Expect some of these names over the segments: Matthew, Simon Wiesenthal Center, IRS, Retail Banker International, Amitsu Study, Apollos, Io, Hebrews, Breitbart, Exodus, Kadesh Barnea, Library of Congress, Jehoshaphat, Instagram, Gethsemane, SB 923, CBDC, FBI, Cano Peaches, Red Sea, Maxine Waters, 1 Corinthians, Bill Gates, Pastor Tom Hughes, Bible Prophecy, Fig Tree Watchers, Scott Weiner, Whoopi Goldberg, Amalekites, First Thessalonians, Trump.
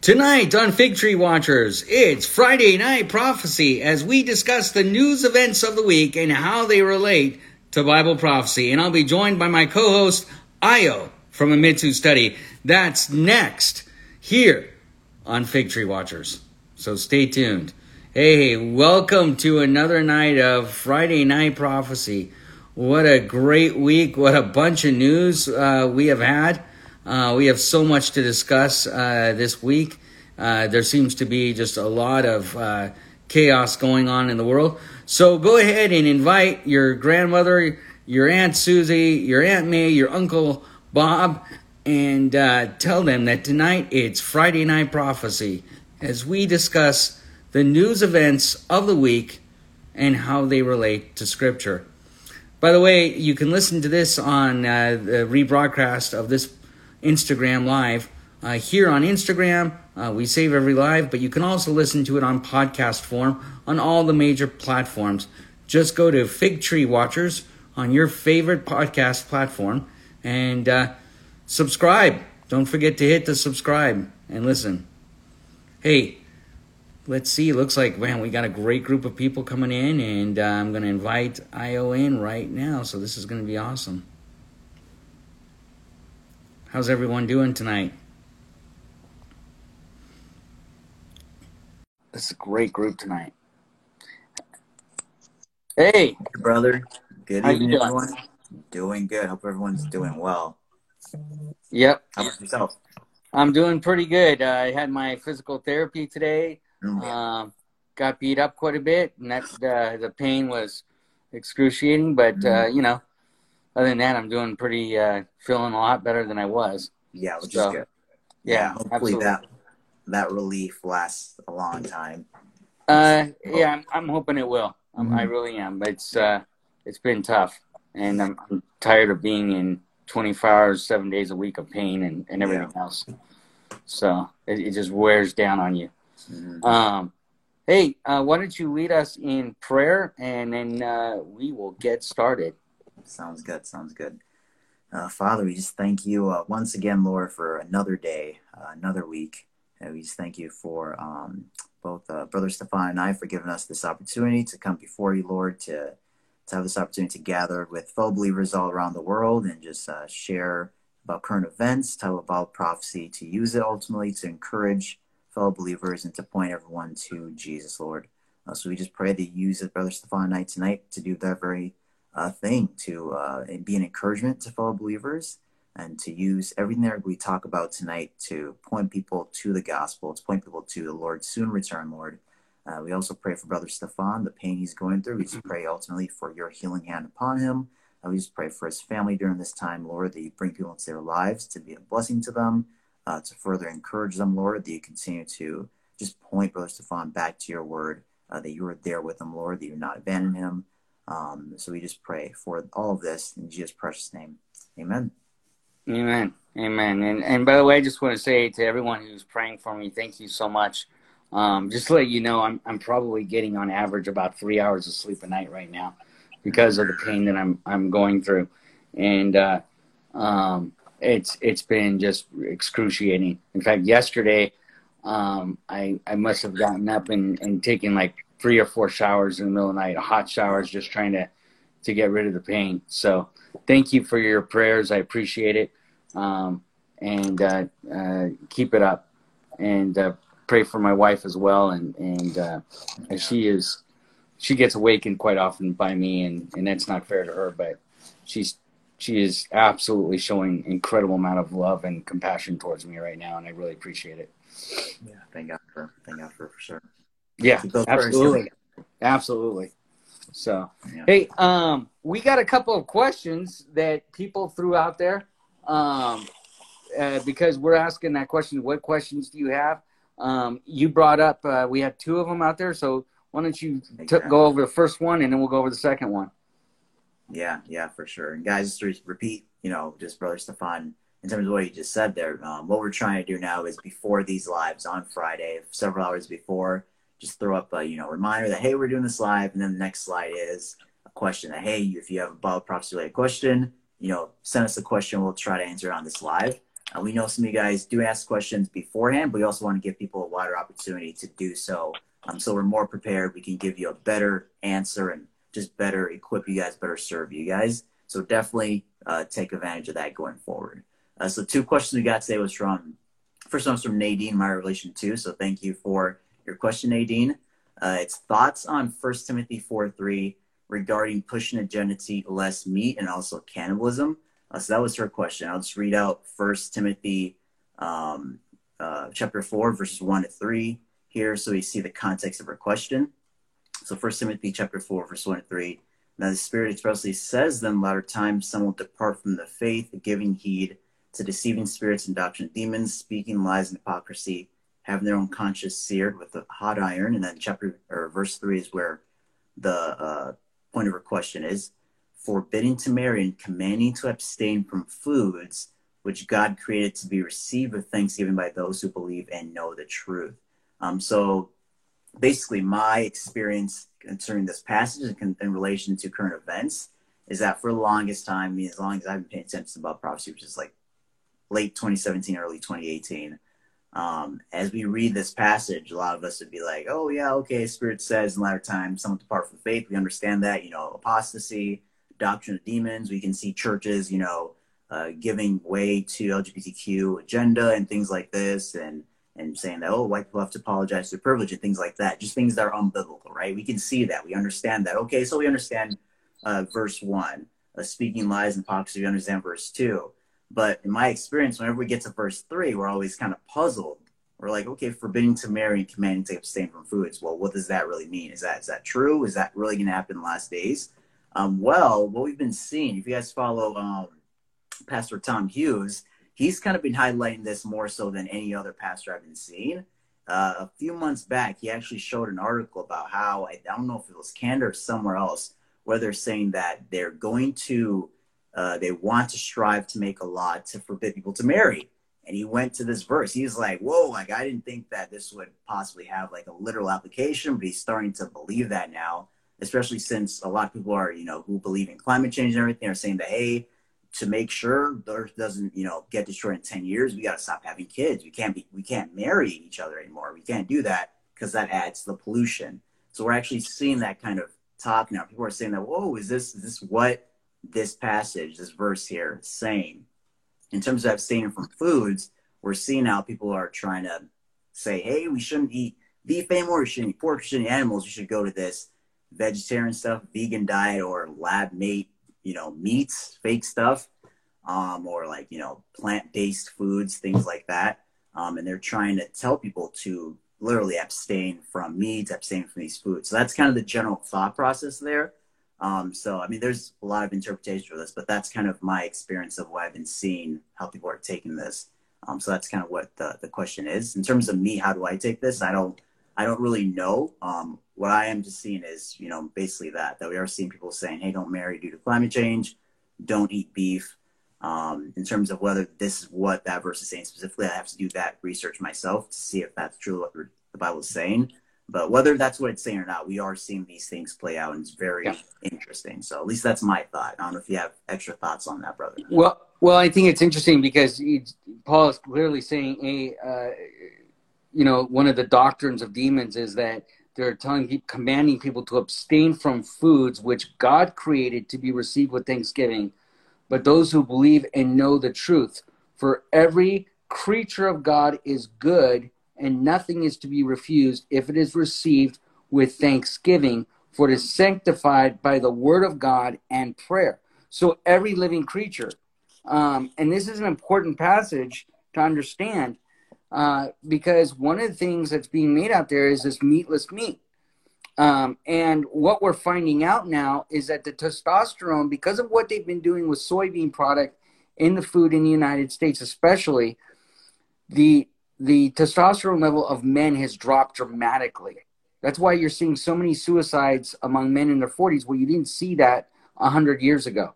Tonight on Fig Tree Watchers, it's Friday Night Prophecy as we discuss the news events of the week and how they relate to Bible prophecy. And I'll be joined by my co-host, Io, from Amitsu Study. That's next here on Fig Tree Watchers. So stay tuned. Hey, welcome to another night of Friday Night Prophecy. What a great week. What a bunch of news we have had. We have so much to discuss this week. There seems to be just a lot of chaos going on in the world. So go ahead and invite your grandmother, your Aunt Susie, your Aunt May, your Uncle Bob, and tell them that tonight it's Friday Night Prophecy as we discuss the news events of the week and how they relate to Scripture. By the way, you can listen to this on the rebroadcast of this Instagram Live. Here on Instagram, we save every live, but you can also listen to it on podcast form on all the major platforms. Just go to Fig Tree Watchers on your favorite podcast platform and subscribe. Don't forget to hit the subscribe and listen. Hey, let's see. Looks like, man, we got a great group of people coming in, and I'm going to invite Io in right now, so this is going to be awesome. How's everyone doing tonight? This is a great group tonight. Hey, brother. Good evening, everyone. Doing good. Hope everyone's doing well. Yep. How about yourself? I'm doing pretty good. I had my physical therapy today. Got beat up quite a bit, and that the pain was excruciating. But you know, other than that, I'm doing pretty, feeling a lot better than I was. Yeah, which is good. Yeah, hopefully that relief lasts a long time. Yeah, I'm hoping it will. I really am. It's been tough, and I'm tired of being in 24 hours, 7 days a week of pain and everything else. So it just wears down on you. Hey, why don't you lead us in prayer, and then we will get started. Sounds good. Sounds good. Father, we just thank you once again, Lord, for another day, another week. And we just thank you for both Brother Stefan and I for giving us this opportunity to come before you, Lord, to have this opportunity to gather with fellow believers all around the world and just share about current events, talk about prophecy, to use it ultimately to encourage fellow believers and to point everyone to Jesus, Lord. So we just pray that you use it, Brother Stefan and I, tonight to do that very thing, to be an encouragement to fellow believers and to use everything that we talk about tonight to point people to the gospel, to point people to the Lord's soon return, Lord. We also pray for Brother Stefan, the pain he's going through. We just pray ultimately for your healing hand upon him. We just pray for his family during this time, Lord, that you bring people into their lives to be a blessing to them, to further encourage them, Lord, that you continue to just point Brother Stefan back to your word, that you are there with him, Lord, that you not abandon him. So we just pray for all of this in Jesus' precious name. Amen. Amen. Amen. And by the way, I just want to say to everyone who's praying for me, thank you so much. Just to let you know, I'm probably getting on average about 3 hours of sleep a night right now because of the pain that I'm going through. And it's been just excruciating. In fact, yesterday I must have gotten up and taken like 3 or 4 showers in the middle of the night, hot showers, just trying to get rid of the pain. So thank you for your prayers. I appreciate it. And keep it up. And pray for my wife as well. And she gets awakened quite often by me, and that's not fair to her, but she is absolutely showing incredible amount of love and compassion towards me right now, and I really appreciate it. Yeah, thank God for sure. Yeah, absolutely. Absolutely. So, hey, we got a couple of questions that people threw out there because we're asking that question, what questions do you have? You brought up, we had 2 of them out there, so why don't you go over the first one, and then we'll go over the second one. Yeah, for sure. And guys, just repeat, just Brother Stefan, in terms of what you just said there, what we're trying to do now is before these lives on Friday, several hours before, just throw up a reminder that, hey, we're doing this live, and then the next slide is a question that, hey, if you have a Bible prophecy related question, send us a question, we'll try to answer it on this live. We know some of you guys do ask questions beforehand, but we also want to give people a wider opportunity to do so. So we're more prepared. We can give you a better answer and just better equip you guys, better serve you guys. So definitely take advantage of that going forward. So two questions we got today was from, first one was from Nadine, My Revelation 2. So thank you for your question, Nadine. It's thoughts on First Timothy 4:3 regarding pushing agenda to eat less meat and also cannibalism. So that was her question. I'll just read out First Timothy chapter 4, verses 1-3 here, so we see the context of her question. So First Timothy chapter 4, verse 1-3. Now the Spirit expressly says that in latter times some will depart from the faith, giving heed to deceiving spirits and doctrine of demons, speaking lies and hypocrisy, having their own conscience seared with a hot iron. And then verse 3 is where the point of her question is. Forbidding to marry and commanding to abstain from foods which God created to be received with thanksgiving by those who believe and know the truth. So basically my experience concerning this passage in relation to current events is that for the longest time, I mean, as long as I've been paying attention about prophecy, which is like late 2017, early 2018, as we read this passage, a lot of us would be like, oh yeah, okay, Spirit says in latter times, someone depart from faith. We understand that, you know, apostasy, doctrine of demons. We can see churches, you know, giving way to LGBTQ agenda and things like this, and saying that, oh, white people have to apologize for privilege and things like that, just things that are unbiblical, right? We can see that. We understand that. Okay, so we understand verse 1, speaking lies and hypocrisy. We understand verse 2. But in my experience, whenever we get to verse 3, we're always kind of puzzled. We're like, okay, forbidding to marry and commanding to abstain from foods. Well, what does that really mean? Is that true? Is that really going to happen in the last days? Well, what we've been seeing, if you guys follow Pastor Tom Hughes, he's kind of been highlighting this more so than any other pastor I've been seeing. A few months back, he actually showed an article about how, I don't know if it was Canada or somewhere else, where they're saying that they're going to, they want to strive to make a law to forbid people to marry. And he went to this verse. He's like, whoa, like I didn't think that this would possibly have like a literal application, but he's starting to believe that now. Especially since a lot of people are, you know, who believe in climate change and everything are saying that, hey, to make sure the earth doesn't, you know, get destroyed in 10 years, we got to stop having kids. We can't marry each other anymore. We can't do that because that adds to the pollution. So we're actually seeing that kind of talk now. People are saying that, whoa, is this what this passage, this verse here is saying? In terms of abstaining from foods, we're seeing now people are trying to say, hey, we shouldn't eat beef anymore. We shouldn't eat pork, we shouldn't eat animals. We should go to this vegetarian stuff, vegan diet, or lab made, you know, meats, fake stuff, or like, you know, plant-based foods, things like that. And they're trying to tell people to literally abstain from meats, abstain from these foods. So that's kind of the general thought process there. So, I mean, there's a lot of interpretation for this, but that's kind of my experience of what I've been seeing, how people are taking this. So that's kind of what the question is. In terms of me, how do I take this? I don't really know. What I am just seeing is, you know, basically that we are seeing people saying, hey, don't marry due to climate change, don't eat beef. In terms of whether this is what that verse is saying specifically, I have to do that research myself to see if that's truly what the Bible is saying. But whether that's what it's saying or not, we are seeing these things play out, and it's very interesting. So at least that's my thought. I don't know if you have extra thoughts on that, brother. Well, I think it's interesting because Paul is clearly saying, hey, you know, one of the doctrines of demons is that they're commanding people to abstain from foods which God created to be received with thanksgiving, but those who believe and know the truth. For every creature of God is good, and nothing is to be refused if it is received with thanksgiving, for it is sanctified by the word of God and prayer. So every living creature, and this is an important passage to understand, because one of the things that's being made out there is this meatless meat. And what we're finding out now is that the testosterone, because of what they've been doing with soybean product in the food in the United States especially, the testosterone level of men has dropped dramatically. That's why you're seeing so many suicides among men in their 40s, where you didn't see that 100 years ago.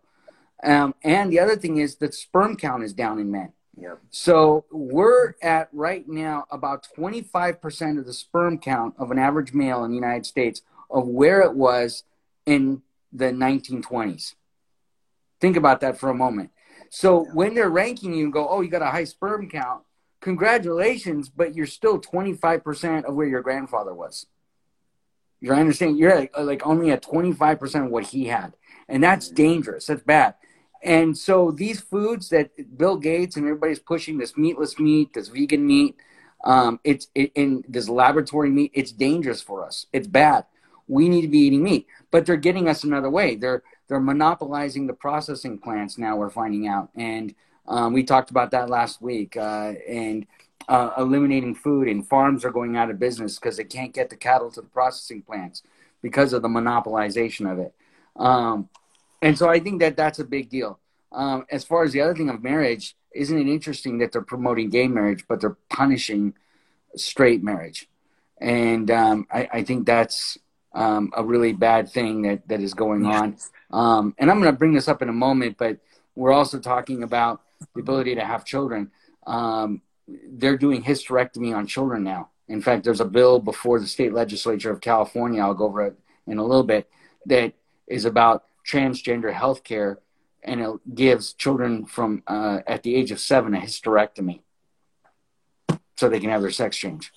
And the other thing is that sperm count is down in men. Yep. So we're at right now about 25% of the sperm count of an average male in the United States of where it was in the 1920s. Think about that for a moment. So when they're ranking you and go, oh, you got a high sperm count, congratulations, but you're still 25% of where your grandfather was. You understand? You're like only at 25% of what he had. And that's dangerous. That's bad. And so these foods that Bill Gates and everybody's pushing, this meatless meat, this vegan meat, in this laboratory meat, it's dangerous for us. It's bad. We need to be eating meat. But they're getting us another way. They're monopolizing the processing plants now, we're finding out. And we talked about that last week. And eliminating food, and farms are going out of business because they can't get the cattle to the processing plants because of the monopolization of it. And so I think that that's a big deal. As far as the other thing of marriage, isn't it interesting that they're promoting gay marriage, but they're punishing straight marriage? And I think that's a really bad thing that is going on. And I'm going to bring this up in a moment, but we're also talking about the ability to have children. They're doing hysterectomy on children now. In fact, there's a bill before the state legislature of California, I'll go over it in a little bit, that is about transgender health care, and it gives children from at the age of 7 a hysterectomy so they can have their sex change.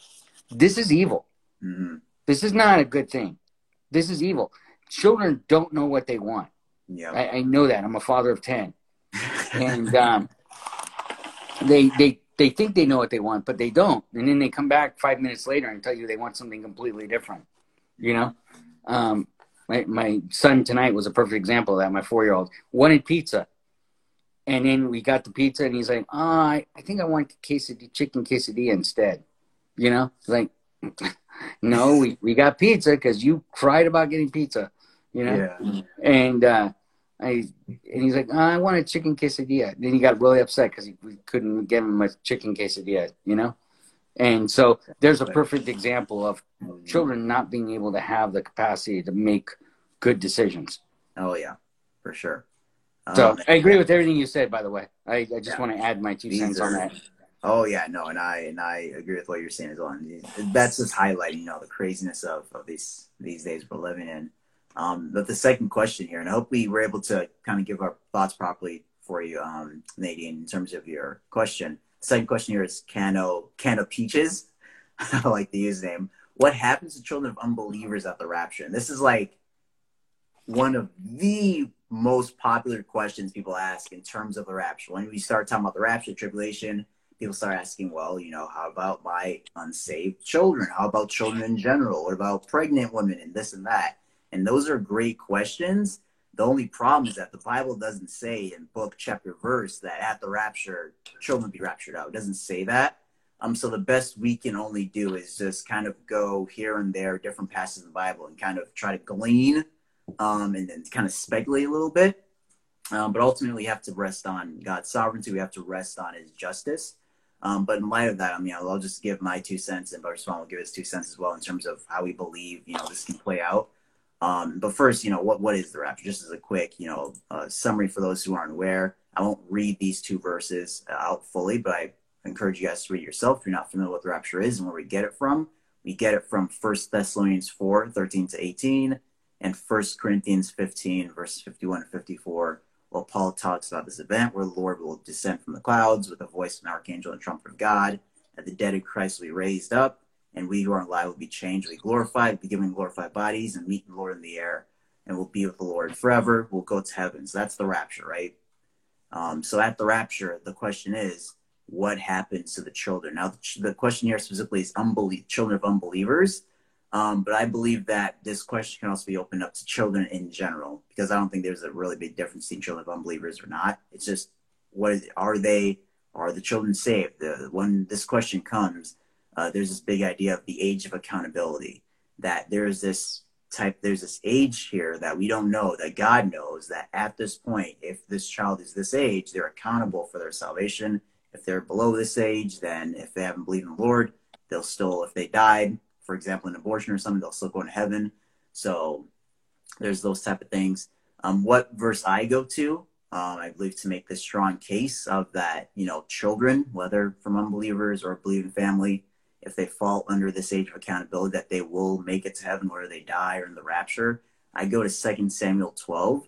This is evil. Mm-hmm. This is not a good thing. This is evil. Children don't know what they want. Yeah, I know that. I'm a father of 10. And they think they know what they want, but they don't. And then they come back 5 minutes later and tell you they want something completely different. You know? My son tonight was a perfect example of that. My 4-year-old wanted pizza. And then we got the pizza and he's like, I think I want chicken quesadilla instead. You know? It's like, no, we got pizza because you cried about getting pizza. You know? Yeah. And and he's like, I want a chicken quesadilla. Then he got really upset because we couldn't give him a chicken quesadilla, you know? And so there's a perfect example of children not being able to have the capacity to make good decisions. Oh, yeah, for sure. So I agree with everything you said, by the way. I just want to add my 2 cents on that. Oh, yeah, no, and I agree with what you're saying as well. And that's just highlighting, the craziness of these days we're living in. But the second question here, and I hope we were able to kind of give our thoughts properly for you, Nadine, in terms of your question. The second question here is Cano Peaches. I like the username. What happens to children of unbelievers at the rapture? And this is like one of the most popular questions people ask in terms of the rapture. When we start talking about the rapture, tribulation, people start asking, well, how about my unsaved children? How about children in general? What about pregnant women and this and that? And those are great questions. The only problem is that the Bible doesn't say in book, chapter, verse that at the rapture, children be raptured out. It doesn't say that. So the best we can only do is just kind of go here and there, different passages of the Bible, and kind of try to glean and then kind of speculate a little bit. But ultimately, we have to rest on God's sovereignty. We have to rest on his justice. But in light of that, I'll just give my 2 cents, and Brother Swan will give his 2 cents as well in terms of how we believe, this can play out. But first, what is the rapture? Just as a quick, summary for those who aren't aware. I won't read these 2 verses out fully, but I encourage you guys to read yourself if you're not familiar with what the rapture is and where we get it from. We get it from First Thessalonians 4:13-18 and First Corinthians 15:51-54, where Paul talks about this event where the Lord will descend from the clouds with the voice of an archangel and trumpet of God, and the dead in Christ will be raised up. And we who are alive will be changed, will be glorified, will be given glorified bodies, and meet the Lord in the air, and we'll be with the Lord forever. We'll go to heaven. So that's the rapture, right? So at the rapture, the question is, what happens to the children? Now, the question here specifically is children of unbelievers. But I believe that this question can also be opened up to children in general, because I don't think there's a really big difference between children of unbelievers or not. It's just, are the children saved? When this question comes, there's this big idea of the age of accountability, that there's this age here that we don't know, that God knows, that at this point, if this child is this age, they're accountable for their salvation. If they're below this age, then if they haven't believed in the Lord, they'll still, if they died, for example, in abortion or something, they'll still go to heaven. So there's those type of things. What verse I go to, I believe, to make this strong case of that, children, whether from unbelievers or a believing family, if they fall under this age of accountability, that they will make it to heaven, whether they die or in the rapture. I go to 2 Samuel 12,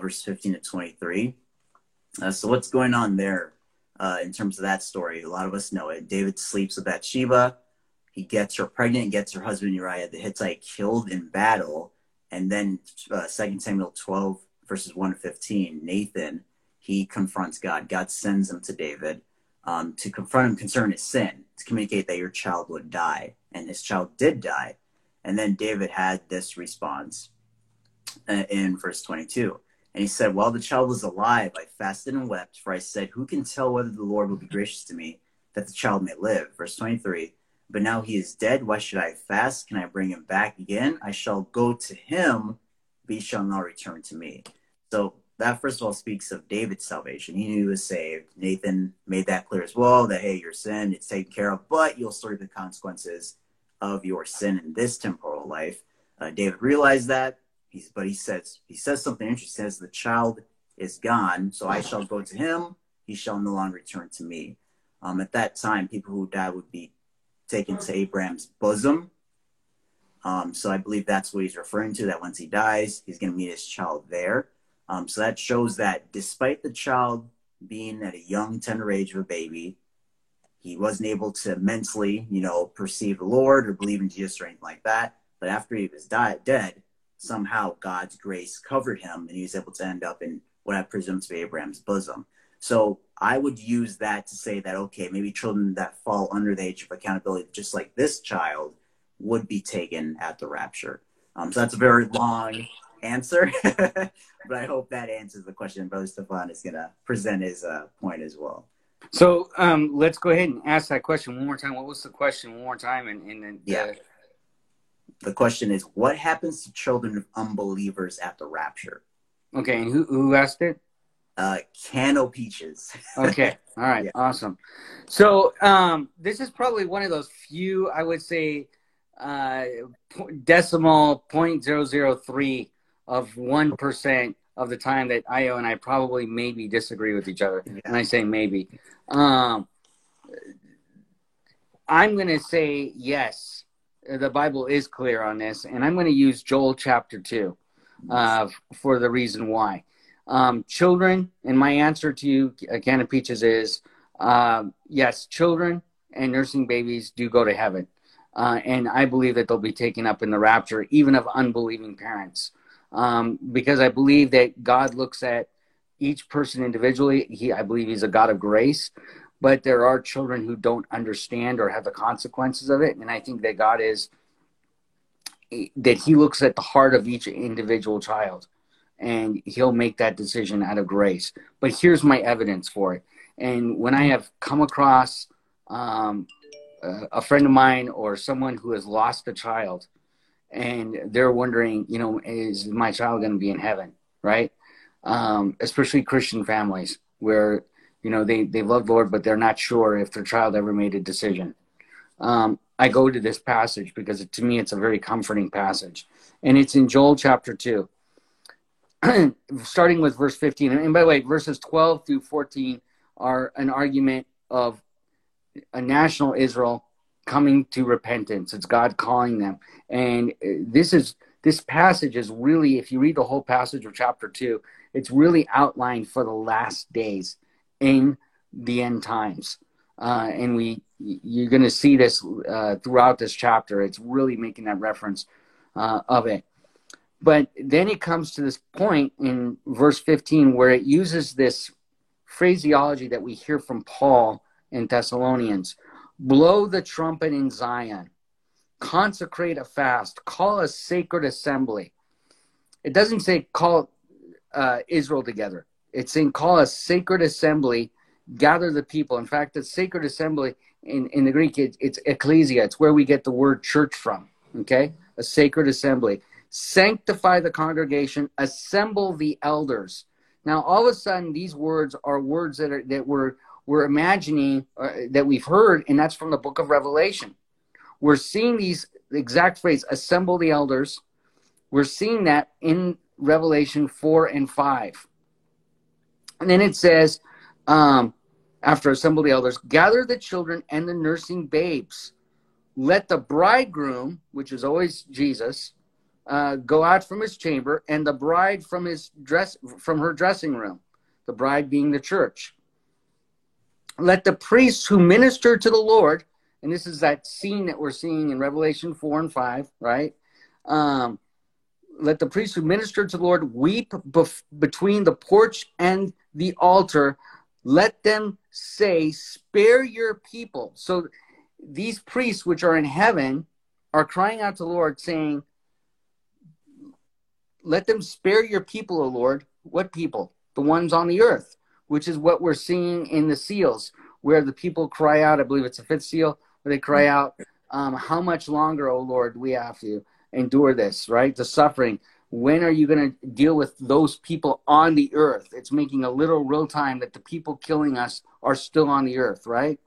verse 15-23. So what's going on there in terms of that story? A lot of us know it. David sleeps with Bathsheba. He gets her pregnant, gets her husband Uriah the Hittite killed in battle. And then 2 Samuel 12, verses 1 to 15, Nathan, he confronts God. God sends him to David to confront him concerning his sin, to communicate that your child would die. And his child did die. And then David had this response in verse 22. And he said, while the child was alive, I fasted and wept, for I said, who can tell whether the Lord will be gracious to me, that the child may live? Verse 23, but now he is dead. Why should I fast? Can I bring him back again? I shall go to him, but he shall not return to me. So that, first of all, speaks of David's salvation. He knew he was saved. Nathan made that clear as well, that, hey, your sin, it's taken care of, but you'll suffer the consequences of your sin in this temporal life. David realized that. But he says something interesting. He says, the child is gone, so I shall go to him. He shall no longer return to me. At that time, people who died would be taken to Abraham's bosom. So I believe that's what he's referring to, that once he dies, he's going to meet his child there. So that shows that despite the child being at a young, tender age of a baby, he wasn't able to mentally, perceive the Lord or believe in Jesus or anything like that. But after he was dead, somehow God's grace covered him, and he was able to end up in what I presume to be Abraham's bosom. So I would use that to say that, okay, maybe children that fall under the age of accountability, just like this child, would be taken at the rapture. So that's a very long answer, but I hope that answers the question. Brother Stefan is going to present his point as well. So let's go ahead and ask that question one more time. What was the question one more time? The question is, what happens to children of unbelievers at the rapture? Okay, and who asked it? Cano Peaches. Okay, all right, yeah. Awesome. So this is probably one of those few, I would say, decimal 0.003 of 1% of the time that Io and I probably maybe disagree with each other. Yeah. And I say maybe. I'm going to say yes. The Bible is clear on this, and I'm going to use Joel chapter 2 for the reason why. Children, and my answer to you, Cano Peaches, is yes, children and nursing babies do go to heaven. And I believe that they'll be taken up in the rapture, even of unbelieving parents, because I believe that God looks at each person individually. I believe he's a God of grace. But there are children who don't understand or have the consequences of it. And I think that God he looks at the heart of each individual child, and he'll make that decision out of grace. But here's my evidence for it. And when I have come across a friend of mine or someone who has lost a child, and they're wondering, is my child going to be in heaven, right? Especially Christian families where they love the Lord, but they're not sure if their child ever made a decision. I go to this passage because to me, it's a very comforting passage. And it's in Joel chapter 2, starting with verse 15. And by the way, verses 12 through 14 are an argument of a national Israel coming to repentance. It's God calling them. And this passage is really, if you read the whole passage of chapter 2, it's really outlined for the last days in the end times, and you're going to see this throughout this chapter. It's really making that reference of it. But then it comes to this point in verse 15 where it uses this phraseology that we hear from Paul in Thessalonians: blow the trumpet in Zion, consecrate a fast, call a sacred assembly. It doesn't say call Israel together. It's saying, call a sacred assembly, gather the people. In fact, the sacred assembly in the Greek, it's ecclesia. It's where we get the word church from, okay? A sacred assembly. Sanctify the congregation, assemble the elders. Now, all of a sudden, these words are words that we're imagining, that we've heard, and that's from the book of Revelation. We're seeing these exact phrase, assemble the elders. We're seeing that in Revelation 4 and 5. And then it says, after assemble the elders, gather the children and the nursing babes. Let the bridegroom, which is always Jesus, go out from his chamber, and the bride from her dressing room. the bride being the church. Let the priests who minister to the Lord, and this is that scene that we're seeing in Revelation 4 and 5, right? Let the priests who minister to the Lord weep between the porch and the altar. Let them say, spare your people. So these priests which are in heaven are crying out to the Lord saying, let them spare your people, O Lord. What people? The ones on the earth, which is what we're seeing in the seals, where the people cry out, I believe it's the fifth seal, where they cry out, how much longer, O Lord, do we have to endure this, right? The suffering. When are you going to deal with those people on the earth? It's making a little real time that the people killing us are still on the earth, right?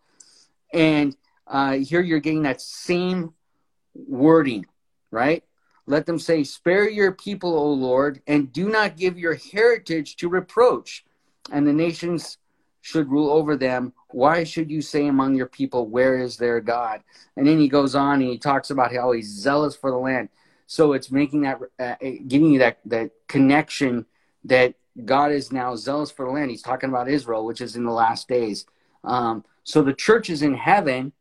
And here you're getting that same wording, right? Let them say, spare your people, O Lord, and do not give your heritage to reproach, and the nations should rule over them. Why should you say among your people, where is their God? And then he goes on and he talks about how he's zealous for the land. So it's making that, giving you that connection that God is now zealous for the land. He's talking about Israel, which is in the last days. So the church is in heaven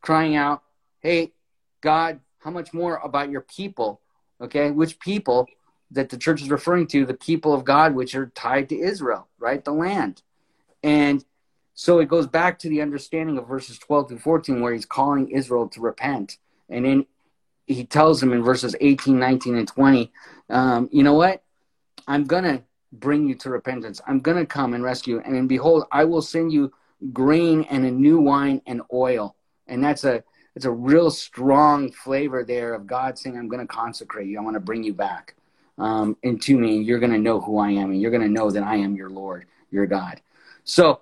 crying out, hey, God, how much more about your people, okay? Which people that the church is referring to, the people of God, which are tied to Israel, right? The land. And so it goes back to the understanding of verses 12 through 14, where he's calling Israel to repent. And then he tells them in verses 18, 19, and 20, you know what? I'm going to bring you to repentance. I'm going to come and rescue. And behold, I will send you grain and a new wine and oil. And that's it's a real strong flavor there of God saying, I'm going to consecrate you. I want to bring you back into me. And you're going to know who I am. And you're going to know that I am your Lord, your God. So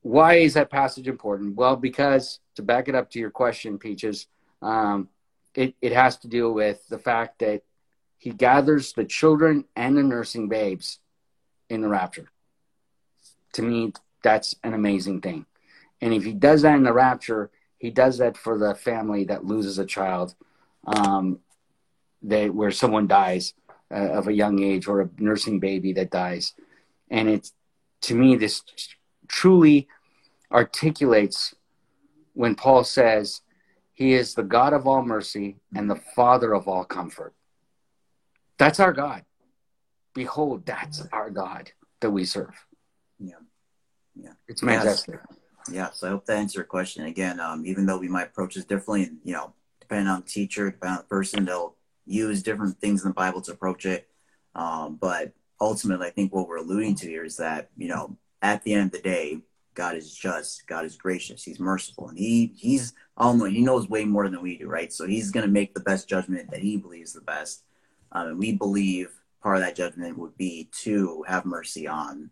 why is that passage important? Well, because to back it up to your question, Peaches, it has to do with the fact that he gathers the children and the nursing babes in the rapture. To me, that's an amazing thing. And if he does that in the rapture, he does that for the family that loses a child, where someone dies of a young age, or a nursing baby that dies. And it's, to me, this truly articulates when Paul says he is the God of all mercy and the Father of all comfort. That's our God. Behold, that's our God that we serve. Yeah. Yeah. It's majestic. Yes. Yeah, so I hope that answered your question. Again, even though we might approach this differently, and depending on the teacher, depending on the person, they'll use different things in the Bible to approach it. But ultimately, I think what we're alluding to here is that, at the end of the day, God is just, God is gracious, he's merciful, and he's all-knowing. He knows way more than we do, right? So he's going to make the best judgment that he believes the best. And we believe part of that judgment would be to have mercy on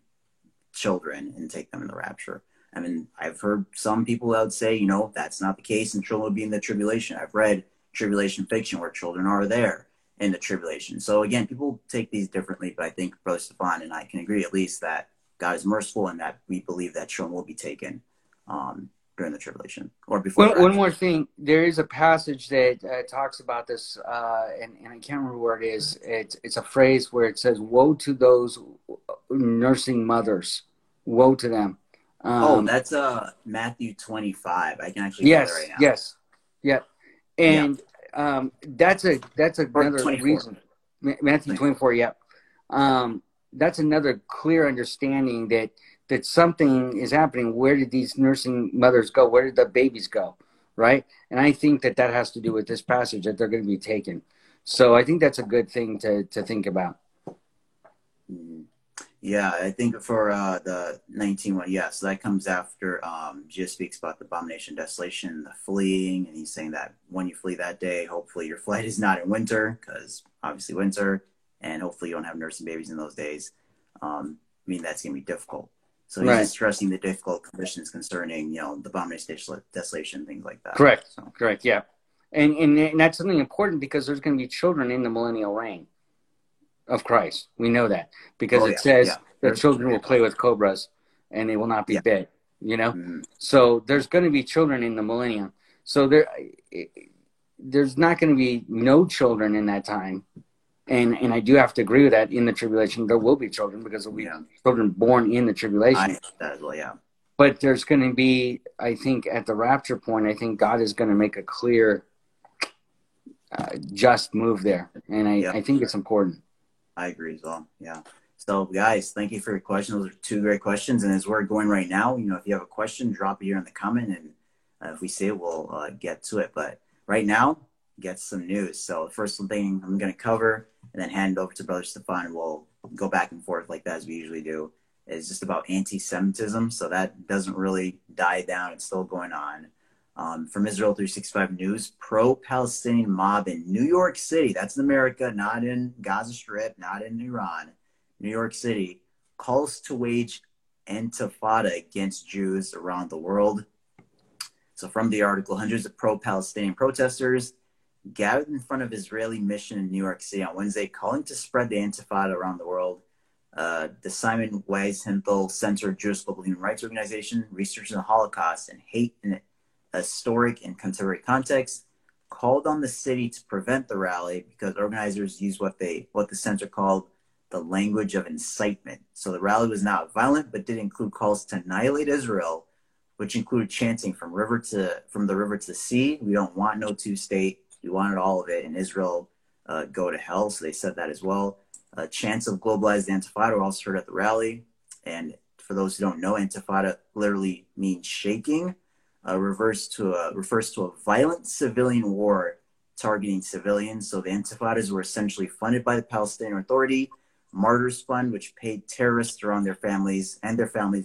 children and take them in the rapture. I mean, I've heard some people out say, that's not the case, and children will be in the tribulation. I've read tribulation fiction where children are there in the tribulation. So again, people take these differently, but I think Brother Stefan and I can agree at least that God is merciful and that we believe that children will be taken during the tribulation or before. Well, one more thing. There is a passage that talks about this, and I can't remember where it is. It's a phrase where it says, woe to those nursing mothers, woe to them. That's Matthew 25. I can actually get it right now. Yes. Yep. And yeah. That's another reason. Matthew 24, yep. That's another clear understanding that something is happening. Where did these nursing mothers go? Where did the babies go? Right? And I think that has to do with this passage, that they're going to be taken. So I think that's a good thing to think about. Mm-hmm. Yeah, I think for the 19 one, so that comes after Jesus speaks about the abomination, desolation, the fleeing, and he's saying that when you flee that day, hopefully your flight is not in winter, because obviously winter, and hopefully you don't have nursing babies in those days. That's going to be difficult. So he's just stressing the difficult conditions concerning, the abomination, desolation, things like that. Correct, so. Correct, yeah. And that's something important, because there's going to be children in the millennial reign of Christ. We know that, because it says their children will play with cobras and they will not be bit, Mm-hmm. So there's going to be children in the millennium. So there's not going to be no children in that time. And I do have to agree with that. In the tribulation, there will be children, because there will be children born in the tribulation. But there's going to be, I think, at the rapture point, I think God is going to make a clear, just move there. And I think it's important. I agree as well. Yeah. So guys, thank you for your questions. Those are two great questions. And as we're going right now, you know, if you have a question, drop it here in the comment, and if we see it, we'll get to it. But right now, get some news. So the first thing I'm going to cover, and then hand it over to Brother Stefan, and we'll go back and forth like that, as we usually do, is just about anti-Semitism. So that doesn't really die down. It's still going on. From Israel 365 News, pro-Palestinian mob in New York City, that's in America, not in Gaza Strip, not in Iran, New York City, calls to wage intifada against Jews around the world. So from the article, hundreds of pro-Palestinian protesters gathered in front of Israeli mission in New York City on Wednesday, calling to spread the intifada around the world. The Simon Wiesenthal Center, Jewish Global Human Rights Organization, researching the Holocaust and hate in historic and contemporary contexts, called on the city to prevent the rally because organizers used what the center called the language of incitement. So the rally was not violent, but did include calls to annihilate Israel, which included chanting from the river to the sea. We don't want no two-state. We wanted all of it, and Israel go to hell. So they said that as well. Chants of globalized intifada were also heard at the rally. And for those who don't know, intifada literally means shaking, refers to a violent civilian war targeting civilians. So the intifadas were essentially funded by the Palestinian Authority Martyrs Fund, which paid terrorists around their families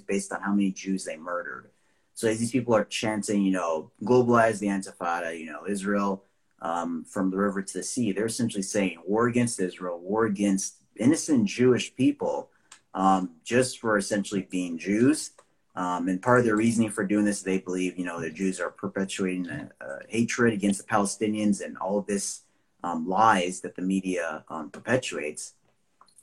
based on how many Jews they murdered. So as these people are chanting, you know, globalize the intifada, you know, Israel, from the river to the sea, they're essentially saying war against Israel, war against innocent Jewish people, just for essentially being Jews. And part of their reasoning for doing this, they believe, you know, the Jews are perpetuating hatred against the Palestinians, and all of this lies that the media perpetuates.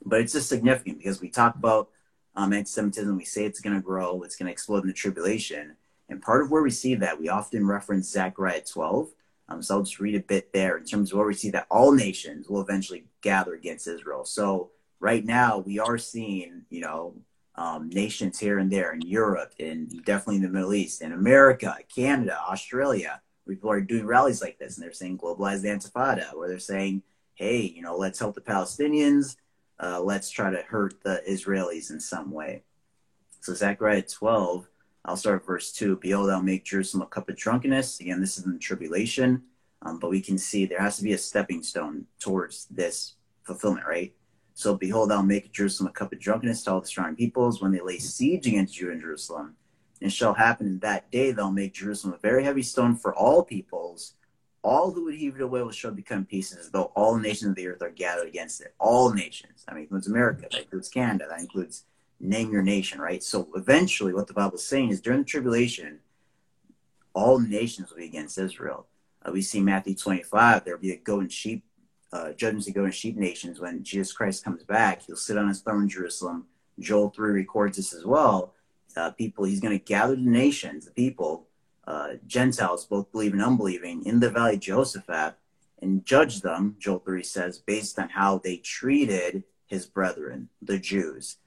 But it's just significant because we talk about anti-Semitism, we say it's going to grow, it's going to explode in the tribulation. And part of where we see that, we often reference Zechariah 12. So I'll just read a bit there in terms of where we see that all nations will eventually gather against Israel. So right now we are seeing, you know, nations here and there in Europe and definitely in the Middle East, in America, Canada, Australia, where people are doing rallies like this, and they're saying globalize the intifada, where they're saying, hey, you know, let's help the Palestinians. Let's try to hurt the Israelis in some way. So Zechariah 12, I'll start at verse 2. Behold, I'll make Jerusalem a cup of drunkenness. Again, this is in the tribulation, but we can see there has to be a stepping stone towards this fulfillment, right? So behold, I'll make Jerusalem a cup of drunkenness to all the surrounding peoples when they lay siege against Judah and Jerusalem. And it shall happen in that day, they'll make Jerusalem a very heavy stone for all peoples. All who would heave it away will shall become pieces, though all nations of the earth are gathered against it. All nations. I mean, it includes America, that includes Canada, that includes name your nation, right? So eventually what the Bible is saying is during the tribulation, all nations will be against Israel. We see Matthew 25, there'll be a golden sheep, judgments to golden sheep nations. When Jesus Christ comes back, he'll sit on his throne in Jerusalem. Joel 3 records this as well. He's going to gather the nations, the people, Gentiles, both believing and unbelieving, in the valley of Jehoshaphat, and judge them, Joel 3 says, based on how they treated his brethren, the Jews.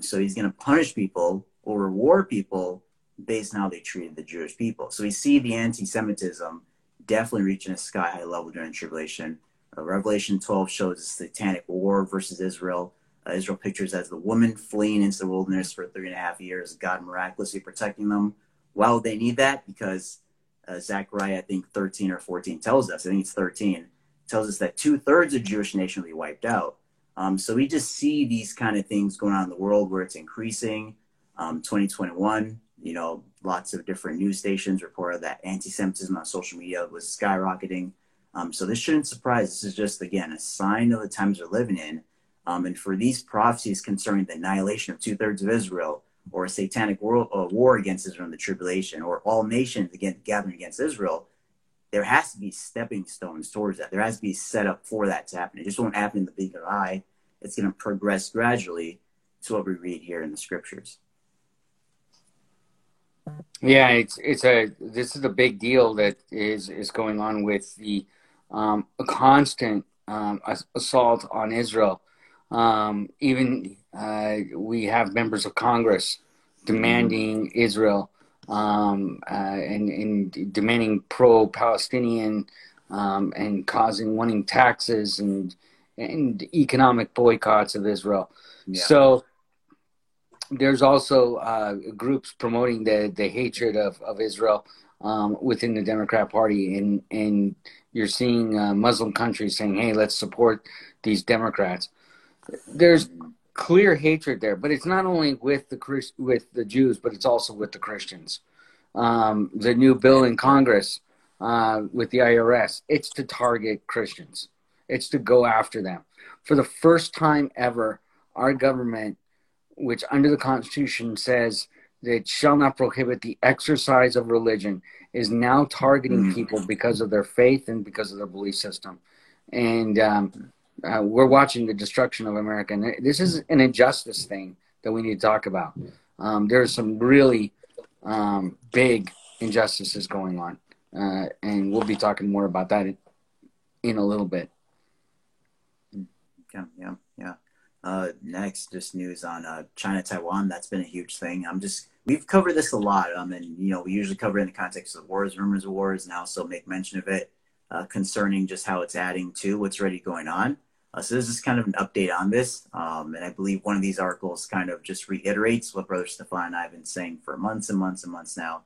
So he's going to punish people or reward people based on how they treated the Jewish people. So we see the anti-Semitism definitely reaching a sky-high level during the tribulation. Revelation 12 shows a satanic war versus Israel. Israel pictures as the woman fleeing into the wilderness for 3.5 years, God miraculously protecting them. Why would they need that? Because Zechariah, I think 13 or 14 tells us, I think it's 13, tells us that 2/3 of the Jewish nation will be wiped out. So we just see these kind of things going on in the world where it's increasing. 2021, you know, lots of different news stations reported that anti-Semitism on social media was skyrocketing. So this shouldn't surprise. This is just, again, a sign of the times we're living in. And for these prophecies concerning the annihilation of 2/3 of Israel, or a satanic war against Israel in the tribulation, or all nations gathering against Israel, there has to be stepping stones towards that. There has to be set up for that to happen. It just won't happen in the blink of an eye. It's going to progress gradually to what we read here in the scriptures. Yeah, this is a big deal that is going on with the constant assault on Israel. Even we have members of Congress demanding Israel and demanding pro-Palestinian and wanting taxes and economic boycotts of Israel. Yeah. So there's also groups promoting the hatred of Israel within the Democrat Party, and you're seeing Muslim countries saying, hey, let's support these Democrats. There's clear hatred there, but it's not only with the Jews, but it's also with the Christians. The new bill in Congress with the IRS, it's to target Christians. It's to go after them. For the first time ever, our government, which under the Constitution says that it shall not prohibit the exercise of religion, is now targeting people because of their faith and because of their belief system. And we're watching the destruction of America. And this is an injustice thing that we need to talk about. There are some really big injustices going on. And we'll be talking more about that in a little bit. Yeah. Next, just news on China, Taiwan. That's been a huge thing. We've covered this a lot. And we usually cover it in the context of wars, rumors of wars, and I also make mention of it concerning just how it's adding to what's already going on. So this is kind of an update on this. And I believe one of these articles kind of just reiterates what Brother Stefan and I have been saying for months and months and months now,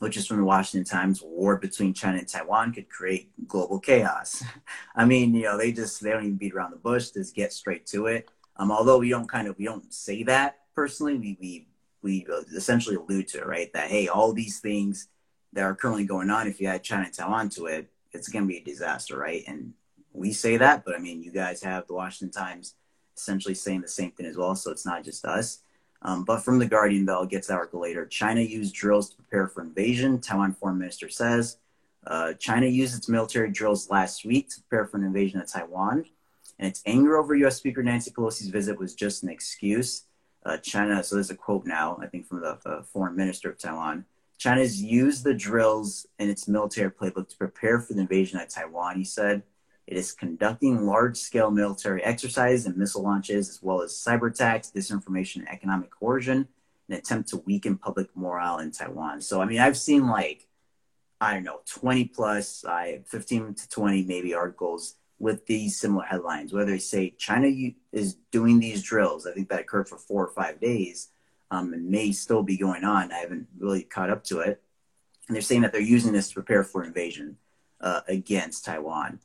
which is from the Washington Times. War between China and Taiwan could create global chaos. I mean, they don't even beat around the bush, just get straight to it. Although we don't say that personally, we essentially allude to it, right? That, hey, all these things that are currently going on, if you add China and Taiwan to it, it's going to be a disaster, right? And we say that, but I mean, you guys have the Washington Times essentially saying the same thing as well. So it's not just us. But from The Guardian, Bell gets that article later. China used drills to prepare for invasion, Taiwan foreign minister says. China used its military drills last week to prepare for an invasion of Taiwan. And its anger over U.S. Speaker Nancy Pelosi's visit was just an excuse. China, so there's a quote now, I think, from the foreign minister of Taiwan. China's used the drills in its military playbook to prepare for the invasion of Taiwan, he said. It is conducting large-scale military exercises and missile launches, as well as cyber attacks, disinformation, and economic coercion, in an attempt to weaken public morale in Taiwan. So, I mean, I've seen 15 to 20 maybe articles with these similar headlines, where they say China is doing these drills. I think that occurred for 4 or 5 days and may still be going on. I haven't really caught up to it. And they're saying that they're using this to prepare for invasion against Taiwan.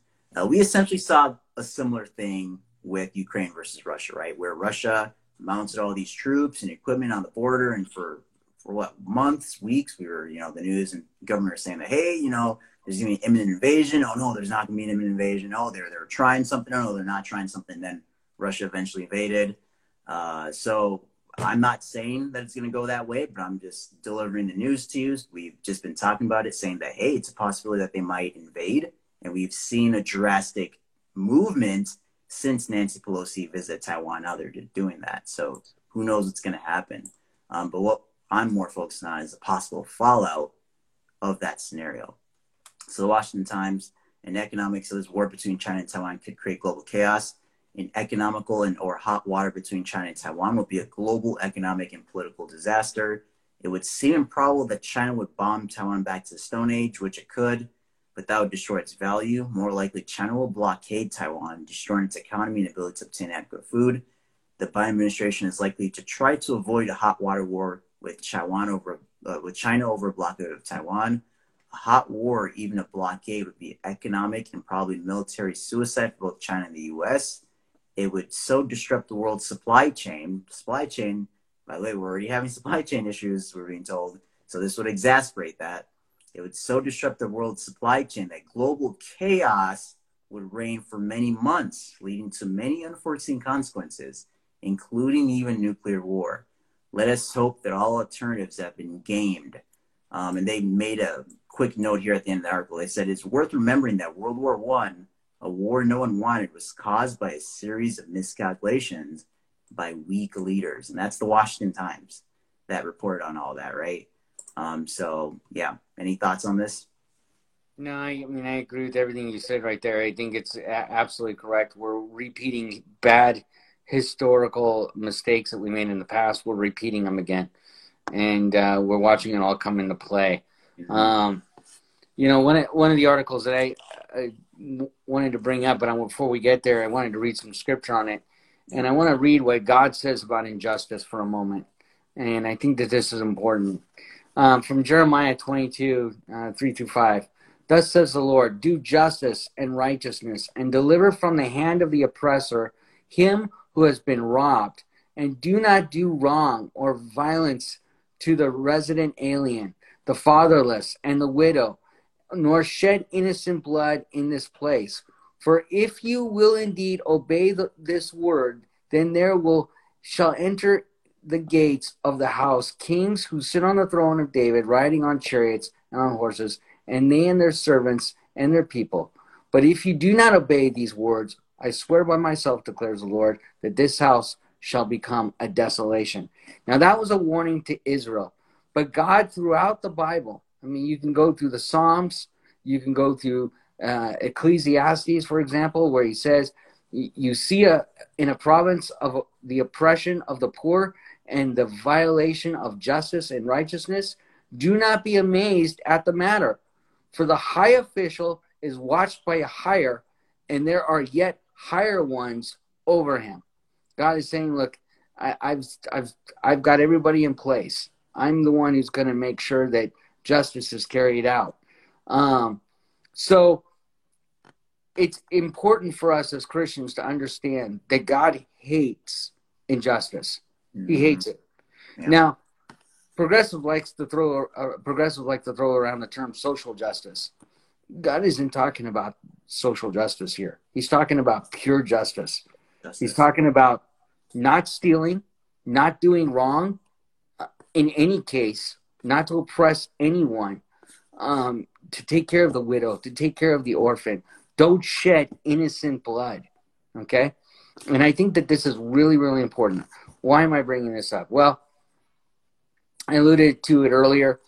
We essentially saw a similar thing with Ukraine versus Russia, right? Where Russia mounted all these troops and equipment on the border. And for what, months, weeks, we were, the news and government were saying that, hey, there's going to be an imminent invasion. Oh, no, there's not going to be an imminent invasion. Oh, they're trying something. Oh, no, they're not trying something. Then Russia eventually invaded. So I'm not saying that it's going to go that way, but I'm just delivering the news to you. We've just been talking about it, saying that, hey, it's a possibility that they might invade. And we've seen a drastic movement since Nancy Pelosi visited Taiwan. Now they're doing that. So who knows what's going to happen. But what I'm more focused on is the possible fallout of that scenario. So the Washington Times in economics says war between China and Taiwan could create global chaos. An economical or hot water between China and Taiwan would be a global economic and political disaster. It would seem improbable that China would bomb Taiwan back to the Stone Age, which it could. But that would destroy its value. More likely, China will blockade Taiwan, destroying its economy and ability to obtain adequate food. The Biden administration is likely to try to avoid a hot water war with Taiwan with China over a blockade of Taiwan. A hot war, even a blockade, would be economic and probably military suicide for both China and the U.S. It would so disrupt the world's supply chain. By the way, we're already having supply chain issues, we're being told. So this would exacerbate that. It would so disrupt the world's supply chain that global chaos would reign for many months, leading to many unforeseen consequences, including even nuclear war. Let us hope that all alternatives have been gamed. And they made a quick note here at the end of the article. They said, it's worth remembering that World War I, a war no one wanted, was caused by a series of miscalculations by weak leaders. And that's the Washington Times that reported on all that, right? So, yeah. Any thoughts on this? No, I mean, I agree with everything you said right there. I think it's absolutely correct. We're repeating bad historical mistakes that we made in the past. We're repeating them again. And we're watching it all come into play. You know, one of the articles that I wanted to bring up, but before we get there, I wanted to read some scripture on it. And I want to read what God says about injustice for a moment. And I think that this is important. From Jeremiah 22, 3 through 5. Thus says the Lord, do justice and righteousness, and deliver from the hand of the oppressor him who has been robbed, and do not do wrong or violence to the resident alien, the fatherless, and the widow, nor shed innocent blood in this place. For if you will indeed obey this word, then there shall enter the gates of the house kings who sit on the throne of David, riding on chariots and on horses, and they and their servants and their people. But if you do not obey these words, I swear by myself, declares the Lord, that this house shall become a desolation. Now that was a warning to Israel. But God throughout the Bible, I mean, you can go through the Psalms, you can go through Ecclesiastes, for example, where he says, you see in a province of the oppression of the poor and the violation of justice and righteousness, do not be amazed at the matter. For the high official is watched by a higher, and there are yet higher ones over him. God is saying, look, I've got everybody in place. I'm the one who's going to make sure that justice is carried out. So it's important for us as Christians to understand that God hates injustice. Mm-hmm. He hates it. Yeah. Now, progressive likes to throw around the term social justice. God isn't talking about social justice here. He's talking about pure justice. He's talking about not stealing, not doing wrong in any case, not to oppress anyone, to take care of the widow, to take care of the orphan. Don't shed innocent blood, okay? And I think that this is really, really important. Why am I bringing this up? Well, I alluded to it earlier.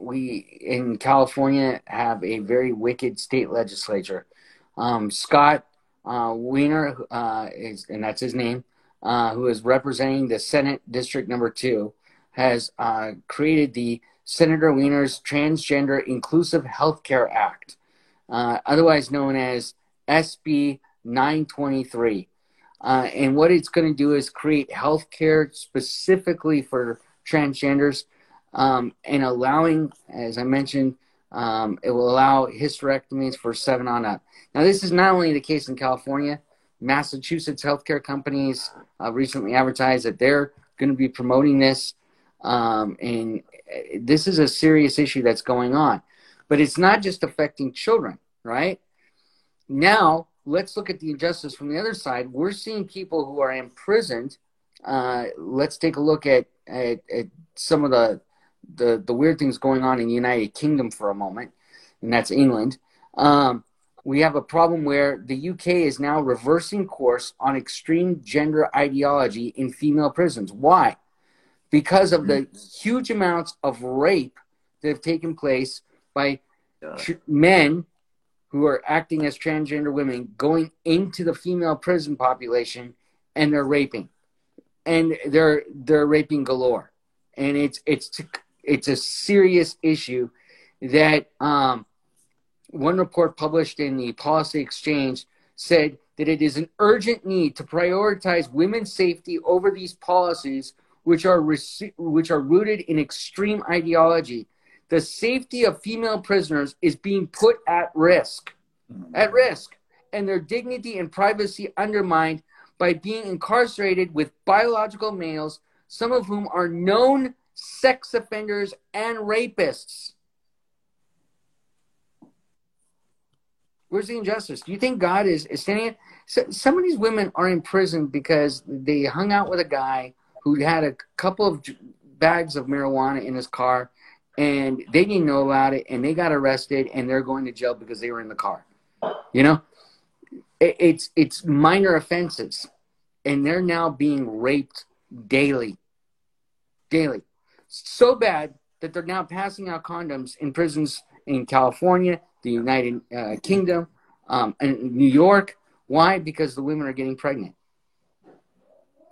We in California have a very wicked state legislature. Scott Weiner, and that's his name, who is representing the Senate District Number 2, has created the Senator Weiner's Transgender Inclusive Healthcare Act, otherwise known as SB 923. And what it's going to do is create healthcare specifically for transgenders, and allowing, as I mentioned, it will allow hysterectomies for 7 on up. Now, this is not only the case in California. Massachusetts healthcare companies recently advertised that they're going to be promoting this. And this is a serious issue that's going on. But it's not just affecting children, right? Now, let's look at the injustice from the other side. We're seeing people who are imprisoned. Let's take a look at some of the weird things going on in the United Kingdom for a moment, and that's England. We have a problem where the UK is now reversing course on extreme gender ideology in female prisons. Why? Because of the huge amounts of rape that have taken place by men who are acting as transgender women going into the female prison population, and they're raping, and they're raping galore, and it's a serious issue that one report published in the Policy Exchange said that it is an urgent need to prioritize women's safety over these policies, which are rooted in extreme ideology. The safety of female prisoners is being put at risk, and their dignity and privacy undermined by being incarcerated with biological males, some of whom are known sex offenders and rapists. Where's the injustice? Do you think God is standing in? Some of these women are in prison because they hung out with a guy who had a couple of bags of marijuana in his car, and they didn't know about it, and they got arrested, and they're going to jail because they were in the car. You know, it's minor offenses, and they're now being raped daily, so bad that they're now passing out condoms in prisons in California, the United Kingdom, and New York. Why? Because the women are getting pregnant.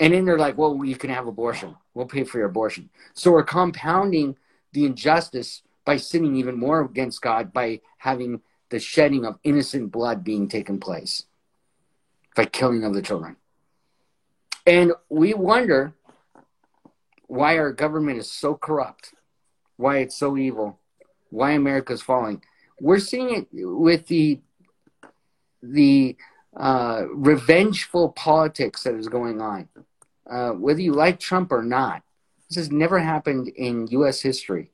And then they're like, well, you can have abortion. We'll pay for your abortion. So we're compounding the injustice by sinning even more against God by having the shedding of innocent blood being taken place by killing of the children. And we wonder why our government is so corrupt, why it's so evil, why America's falling. We're seeing it with the revengeful politics that is going on, whether you like Trump or not. This has never happened in U.S. history,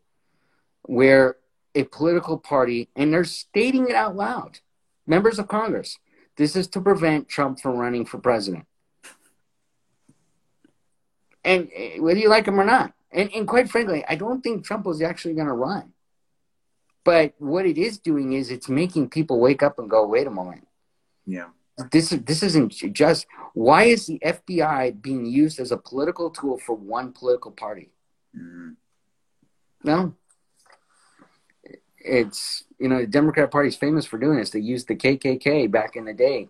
where a political party, and they're stating it out loud, members of Congress, this is to prevent Trump from running for president. And whether you like him or not. And quite frankly, I don't think Trump was actually going to run. But what it is doing is it's making people wake up and go, wait a moment. Yeah. This isn't just, why is the FBI being used as a political tool for one political party? Mm-hmm. No. It's, you know, the Democrat Party is famous for doing this. They used the KKK back in the day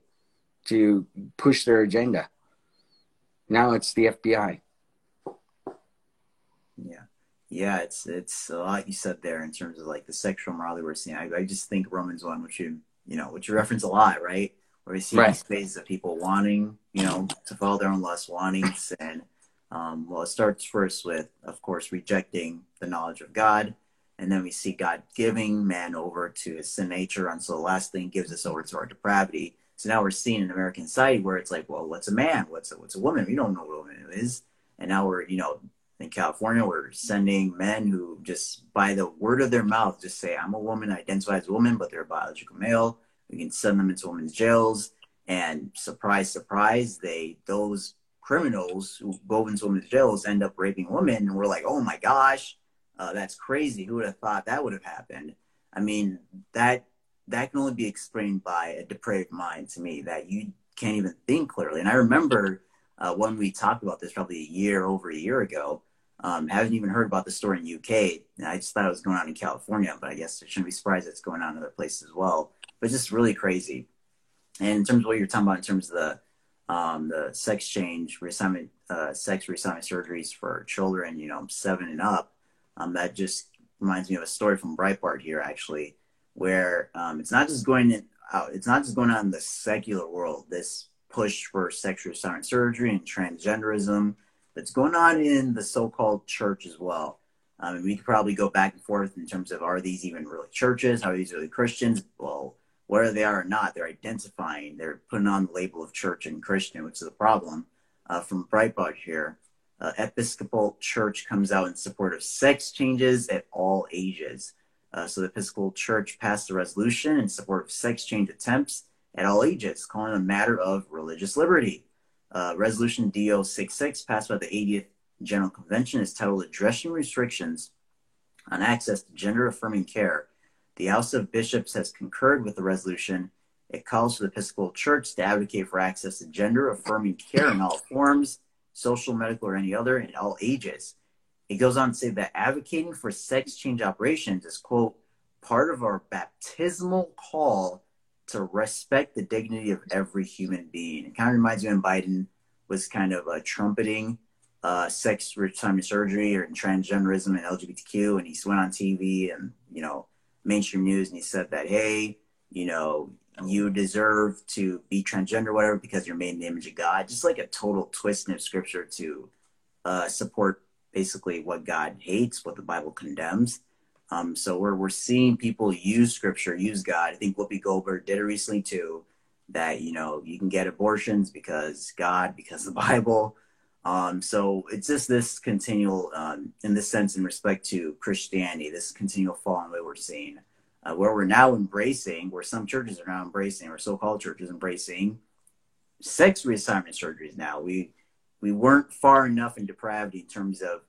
to push their agenda. Now it's the FBI. Yeah. Yeah, it's a lot you said there in terms of like the sexual morality we're seeing. I just think Romans 1, which you reference a lot, right? Where we see these phases of people wanting, to follow their own lust, wanting sin. Well, it starts first with, of course, rejecting the knowledge of God. And then we see God giving man over to his sin nature. And so the last thing gives us over to our depravity. So now we're seeing in American society where it's like, well, what's a man? What's a woman? We don't know what a woman is. And now we're, in California, we're sending men who just by the word of their mouth just say, I'm a woman, I identify as a woman, but they're a biological male. We can send them into women's jails. And surprise, surprise, those criminals who go into women's jails end up raping women. And we're like, oh my gosh, that's crazy. Who would have thought that would have happened? I mean, that can only be explained by a depraved mind to me, that you can't even think clearly. And I remember when we talked about this probably over a year ago, haven't even heard about the story in UK. And I just thought it was going on in California, but I guess I shouldn't be surprised it's going on in other places as well. But it's just really crazy. And in terms of what you're talking about, in terms of the sex change, sex reassignment surgeries for children, 7 and up, that just reminds me of a story from Breitbart here, actually, where it's not just going on in the secular world. This push for sex reassignment surgery and transgenderism. That's going on in the so-called church as well. And we could probably go back and forth in terms of, are these even really churches? Are these really Christians? Well, whether they are or not, they're identifying, they're putting on the label of church and Christian, which is a problem. From Breitbart here, Episcopal Church comes out in support of sex changes at all ages. So the Episcopal Church passed a resolution in support of sex change attempts at all ages, calling it a matter of religious liberty. Resolution DO66 passed by the 80th General Convention is titled Addressing Restrictions on Access to Gender-Affirming Care. The House of Bishops has concurred with the resolution. It calls for the Episcopal Church to advocate for access to gender-affirming care in all forms, social, medical, or any other, in all ages. It goes on to say that advocating for sex change operations is, quote, part of our baptismal call to respect the dignity of every human being. It kind of reminds me when Biden was kind of trumpeting sex reassignment surgery or transgenderism and LGBTQ, and he went on TV and, mainstream news, and he said that, hey, you deserve to be transgender, whatever, because you're made in the image of God. Just like a total twisting of scripture to support basically what God hates, what the Bible condemns. So we're seeing people use scripture, use God. I think Whoopi Goldberg did it recently too, that, you can get abortions because God, because the Bible. So it's just this continual, in this sense, in respect to Christianity, this continual fall in what we're seeing, where we're now embracing, where some churches are now embracing, or so-called churches embracing sex reassignment surgeries now. We weren't far enough in depravity in terms of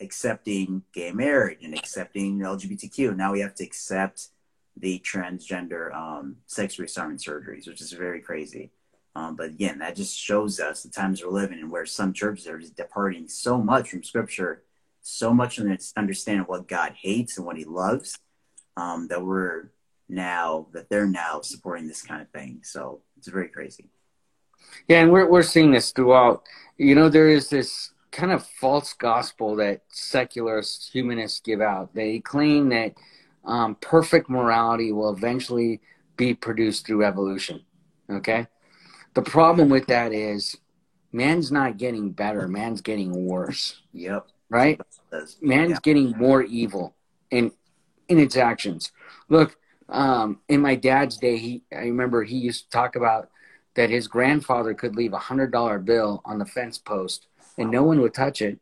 accepting gay marriage and accepting LGBTQ. Now we have to accept the transgender sex reassignment surgeries, which is very crazy. But again, that just shows us the times we're living in, where some churches are just departing so much from scripture, so much from its understanding of what God hates and what he loves, that they're now supporting this kind of thing. So it's very crazy. Yeah, and we're seeing this throughout. You know, there is this kind of false gospel that secularists, humanists give out. They claim that perfect morality will eventually be produced through evolution. Okay? The problem with that is man's not getting better. Man's getting worse. Yep. Right? Man's getting more evil in its actions. Look, in my dad's day, I remember he used to talk about that his grandfather could leave $100 bill on the fence post and no one would touch it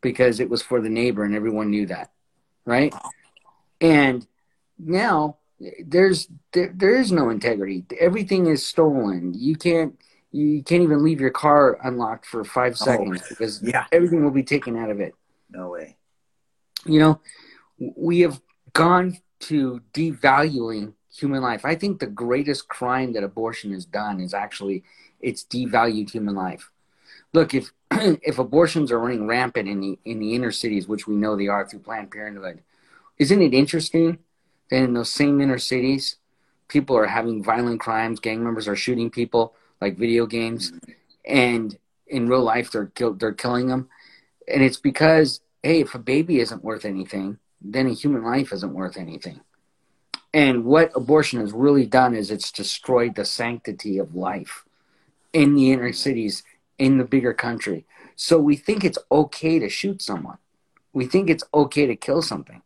because it was for the neighbor and everyone knew that, right? And now there is no integrity. Everything is stolen. You can't even leave your car unlocked for 5 seconds because everything will be taken out of it. No way. You know, we have gone to devaluing human life. I think the greatest crime that abortion has done is actually it's devalued human life. Look, if abortions are running rampant in the inner cities, which we know they are through Planned Parenthood, isn't it interesting that in those same inner cities, people are having violent crimes, gang members are shooting people like video games, and in real life they're killing them, and it's because hey, if a baby isn't worth anything, then a human life isn't worth anything. And what abortion has really done is it's destroyed the sanctity of life in the inner cities, in the bigger country. So we think it's okay to shoot someone. We think it's okay to kill something,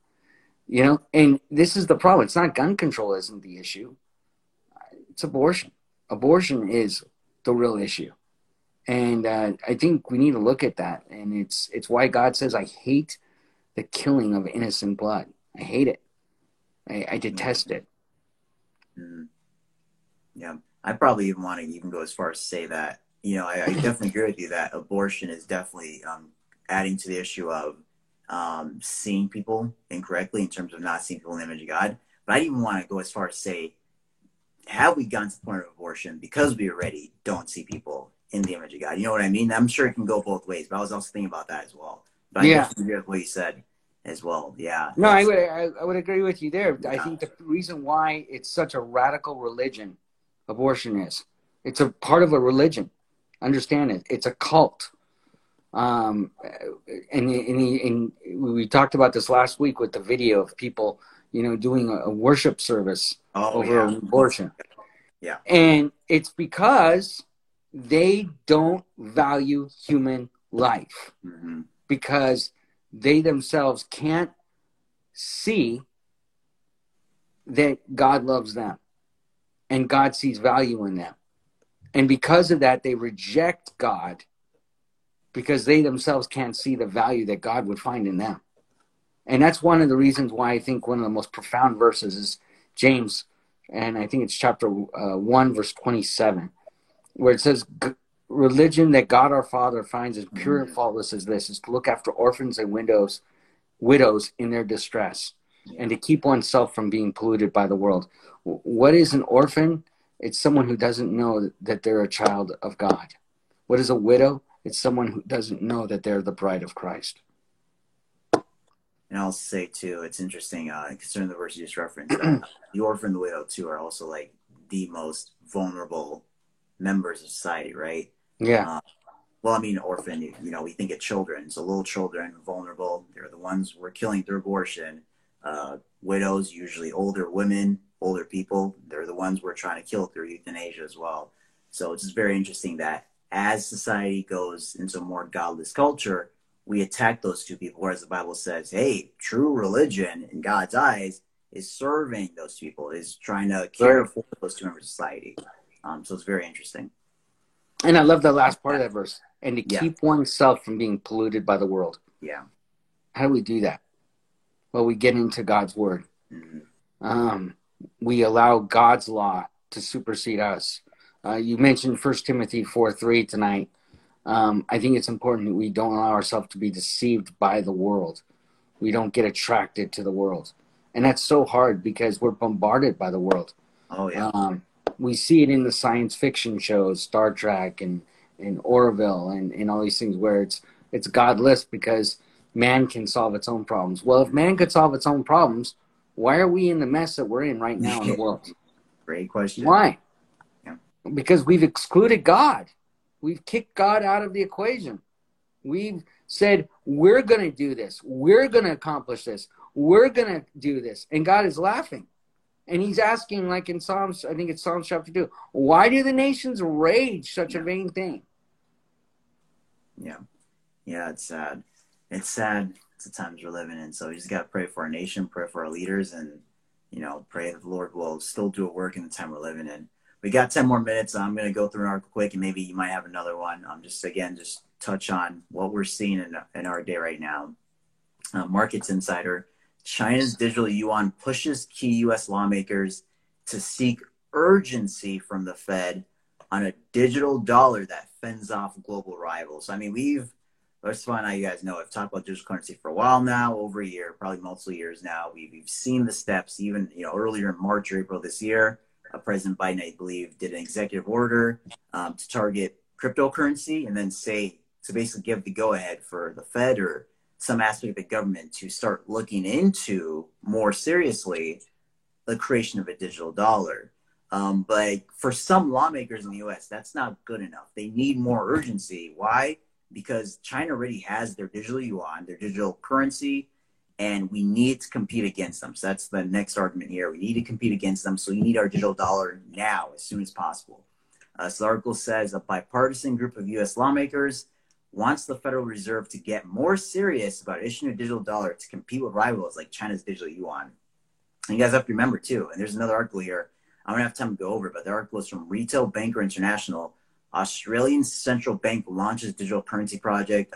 you know? And this is the problem. It's not gun control isn't the issue. It's abortion. Abortion is the real issue. And I think we need to look at that. And it's why God says, I hate the killing of innocent blood. I hate it. I detest it. Mm. Yeah. I probably even want to even go as far as to say that, you know, I definitely agree with you that abortion is definitely adding to the issue of seeing people incorrectly in terms of not seeing people in the image of God. But I even want to go as far as to say, have we gotten to the point of abortion because we already don't see people in the image of God? You know what I mean? I'm sure it can go both ways, but I was also thinking about that as well. But I definitely agree with what you said. As well, yeah. No, I would agree with you there. Yeah. I think the reason why it's such a radical religion, abortion is, it's a part of a religion. Understand it? It's a cult. And we talked about this last week with the video of people, you know, doing a worship service over an abortion. Yeah, and it's because they don't value human life because they themselves can't see that God loves them and God sees value in them. And because of that, they reject God because they themselves can't see the value that God would find in them. And that's one of the reasons why I think one of the most profound verses is James, and I think it's chapter 1, verse 27, where it says, religion that God our Father finds as pure and faultless as this is to look after orphans and widows in their distress and to keep oneself from being polluted by the world. What is an orphan? It's someone who doesn't know that they're a child of God. What is a widow? It's someone who doesn't know that they're the bride of Christ. And I'll say, too, it's interesting, concerning the verse you just referenced, the orphan and the widow, too, are also like the most vulnerable members of society, right? Yeah. Well, I mean, orphan, you know, we think of children. So little children, vulnerable. They're the ones we're killing through abortion. Widows, usually older women, older people. They're the ones we're trying to kill through euthanasia as well. So it's just very interesting that as society goes into a more godless culture, we attack those two people. Whereas the Bible says, hey, true religion in God's eyes is serving those people, is trying to care for those two members of society. So it's very interesting. And I love the last part of that verse. And to keep oneself from being polluted by the world. Yeah. How do we do that? Well, we get into God's word. We allow God's law to supersede us. You mentioned 1 Timothy 4:3 tonight. I think it's important that we don't allow ourselves to be deceived by the world. We don't get attracted to the world. And that's so hard because we're bombarded by the world. Oh, yeah. We see it in the science fiction shows, Star Trek and Orville and all these things where it's godless because man can solve its own problems. Well, if man could solve its own problems, Why are we in the mess that we're in right now in the world? Great question. Why? Yeah. Because we've excluded God. We've kicked God out of the equation. We've said, we're going to do this. We're going to accomplish this. We're going to do this. And God is laughing. And he's asking, like in Psalms, I think it's Psalms chapter 2, why do the nations rage such a vain thing? Yeah. Yeah, it's sad. It's sad. It's the times we're living in. So we just got to pray for our nation, pray for our leaders, and, you know, pray that the Lord will still do a work in the time we're living in. We got 10 more minutes. I'm going to go through an article quick, and maybe you might have another one. Just touch on what we're seeing in our day right now. Markets Insider, China's digital yuan pushes key U.S. lawmakers to seek urgency from the Fed on a digital dollar that fends off global rivals. I mean, that's fine. Now, you guys know, I've talked about digital currency for a while now, over a year, probably multiple years now. We've seen the steps even, you know, earlier in March or April this year. President Biden, I believe, did an executive order to target cryptocurrency and then to basically give the go-ahead for the Fed or some aspect of the government to start looking into more seriously the creation of a digital dollar. But for some lawmakers in the U.S., that's not good enough. They need more urgency. Why? Because China already has their digital yuan, their digital currency, and we need to compete against them. So that's the next argument here. We need to compete against them, so we need our digital dollar now, as soon as possible. So the article says a bipartisan group of U.S. lawmakers wants the Federal Reserve to get more serious about issuing a digital dollar to compete with rivals like China's digital yuan. And you guys have to remember, too, and there's another article here. I don't have time to go over it, but the article is from Retail Banker International. Australian Central Bank launches digital currency project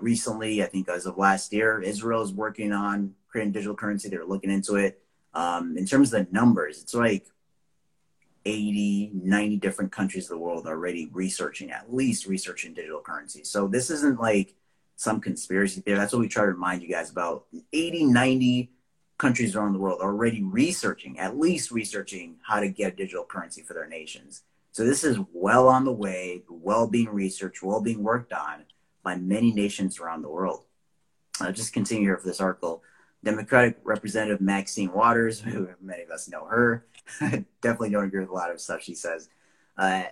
recently, I think as of last year. Israel is working on creating digital currency. They're looking into it. In terms of the numbers, it's like 80, 90 different countries of the world already researching digital currency. So this isn't like some conspiracy theory. That's what we try to remind you guys about. 80, 90 countries around the world already researching how to get digital currency for their nations. So this is well on the way, well being researched, well being worked on by many nations around the world. I'll just continue here for this article. Democratic Representative Maxine Waters, who many of us know her, definitely don't agree with a lot of stuff she says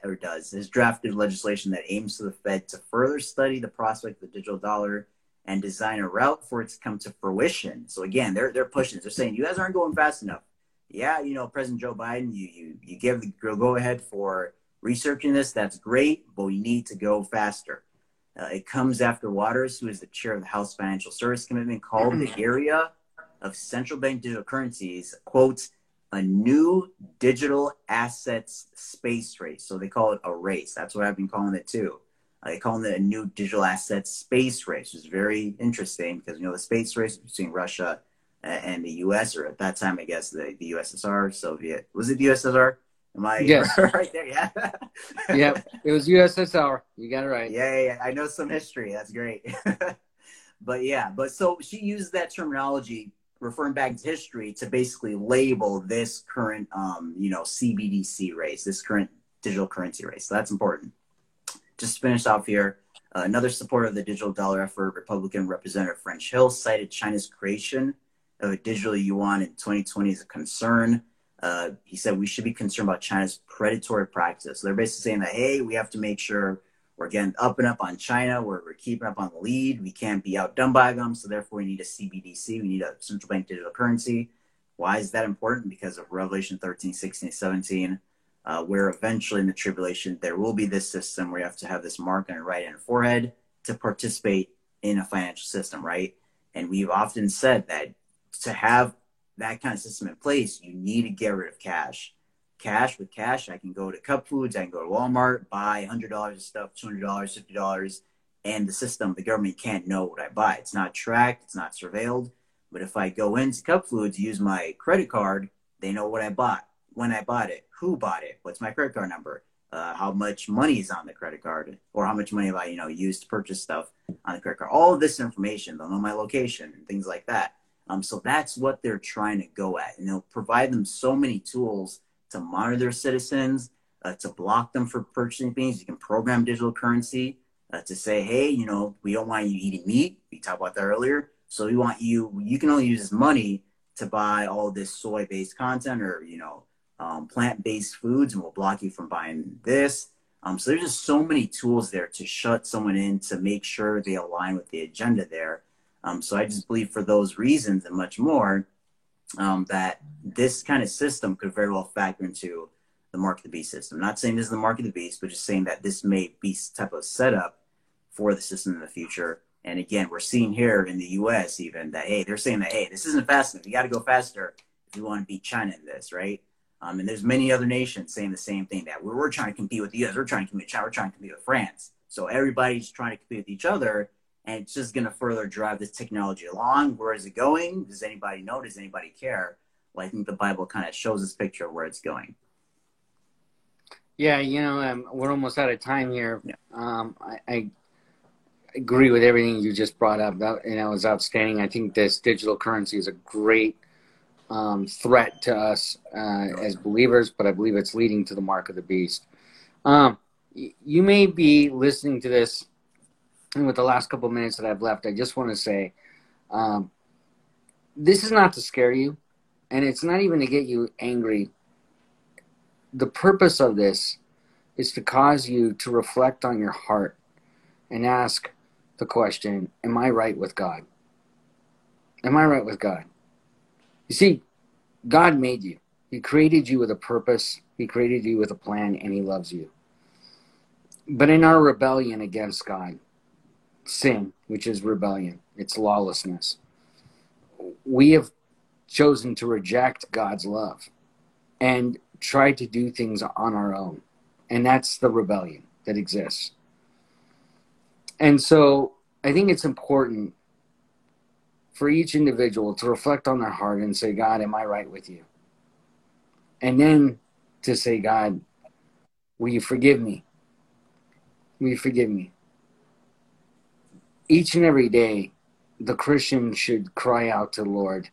or does, has drafted legislation that aims for the Fed to further study the prospect of the digital dollar and design a route for it to come to fruition. So again, they're pushing it. They're saying, you guys aren't going fast enough. Yeah, you know, President Joe Biden, you give the go-ahead for researching this. That's great, but we need to go faster. It comes after Waters, who is the chair of the House Financial Service Committee, called the area of central bank digital currencies, quote, a new digital assets space race. So they call it a race. That's what I've been calling it, too. They call it a new digital assets space race, which is very interesting because, you know, the space race between Russia and the U.S., or at that time, I guess, the USSR, Soviet. Was it the USSR? Am I right there? Yeah. Yeah, it was USSR. You got it right. Yeah. I know some history. That's great. But so she used that terminology, referring back to history, to basically label this current, CBDC race, this current digital currency race. So that's important. Just to finish off here, another supporter of the digital dollar effort, Republican Representative French Hill, cited China's creation of a digital yuan in 2020 is a concern. He said we should be concerned about China's predatory practices. So they're basically saying that, hey, we have to make sure we're getting up and up on China. We're keeping up on the lead. We can't be outdone by them. So therefore, we need a CBDC. We need a central bank digital currency. Why is that important? Because of Revelation 13, 16, 17, where eventually in the tribulation, there will be this system where you have to have this mark on your right hand and forehead to participate in a financial system, right? And we've often said that to have that kind of system in place, you need to get rid of cash. With cash, I can go to Cup Foods, I can go to Walmart, buy $100 of stuff, $200, $50, and the system, the government can't know what I buy. It's not tracked, it's not surveilled. But if I go into Cup Foods, use my credit card, they know what I bought, when I bought it, who bought it, what's my credit card number, how much money is on the credit card, or how much money have I, used to purchase stuff on the credit card. All of this information, they'll know my location and things like that. So that's what they're trying to go at. And they'll provide them so many tools to monitor their citizens, to block them for purchasing things. You can program digital currency to say, hey, we don't want you eating meat. We talked about that earlier. So we want you can only use this money to buy all this soy-based content or, you know, plant-based foods, and we'll block you from buying this. So there's just so many tools there to shut someone in, to make sure they align with the agenda there. So I just believe for those reasons and much more, that this kind of system could very well factor into the mark of the beast system. I'm not saying this is the mark of the beast, but just saying that this may be type of setup for the system in the future. And again, we're seeing here in the U.S. even that, hey, they're saying that, hey, this isn't fast enough. You got to go faster if you want to beat China in this, right? And there's many other nations saying the same thing, that we're trying to compete with the U.S., we're trying to compete with China, we're trying to compete with France. So everybody's trying to compete with each other, and it's just going to further drive this technology along. Where is it going? Does anybody know? Does anybody care? Well, I think the Bible kind of shows this picture of where it's going. Yeah, you know, we're almost out of time here. Yeah. I agree with everything you just brought up. That, you know, is outstanding. I think this digital currency is a great threat to us as believers, but I believe it's leading to the mark of the beast. You may be listening to this, and with the last couple of minutes that I've left, I just want to say this is not to scare you, and it's not even to get you angry. The purpose of this is to cause you to reflect on your heart and ask the question, am I right with God? Am I right with God? You see, God made you. He created you with a purpose. He created you with a plan, and he loves you. But in our rebellion against God, sin, which is rebellion, it's lawlessness, we have chosen to reject God's love and try to do things on our own. And that's the rebellion that exists. And so I think it's important for each individual to reflect on their heart and say, God, am I right with you? And then to say, God, will you forgive me? Will you forgive me? Each and every day, the Christian should cry out to the Lord,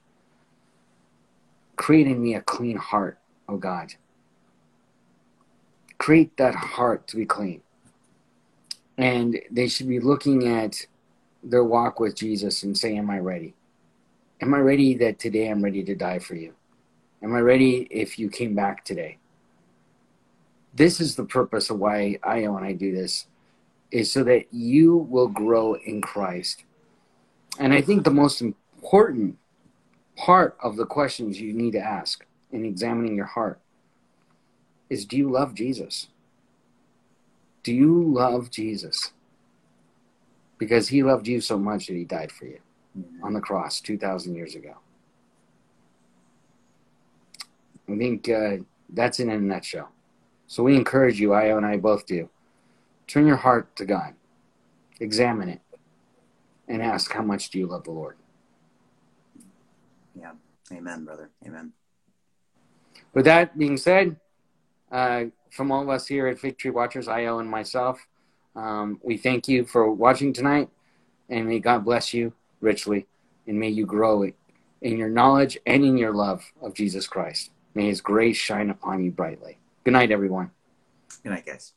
create in me a clean heart, O God. Create that heart to be clean. And they should be looking at their walk with Jesus and say, am I ready? Am I ready that today I'm ready to die for you? Am I ready if you came back today? This is the purpose of why I do this, is so that you will grow in Christ. And I think the most important part of the questions you need to ask in examining your heart is, do you love Jesus? Do you love Jesus? Because he loved you so much that he died for you on the cross 2,000 years ago. I think that's in a nutshell. So we encourage you, Io and I both do, turn your heart to God, examine it, and ask, how much do you love the Lord? Yeah. Amen, brother. Amen. With that being said, from all of us here at Fig Tree Watchers, Io and myself, we thank you for watching tonight, and may God bless you richly, and may you grow it in your knowledge and in your love of Jesus Christ. May his grace shine upon you brightly. Good night, everyone. Good night, guys.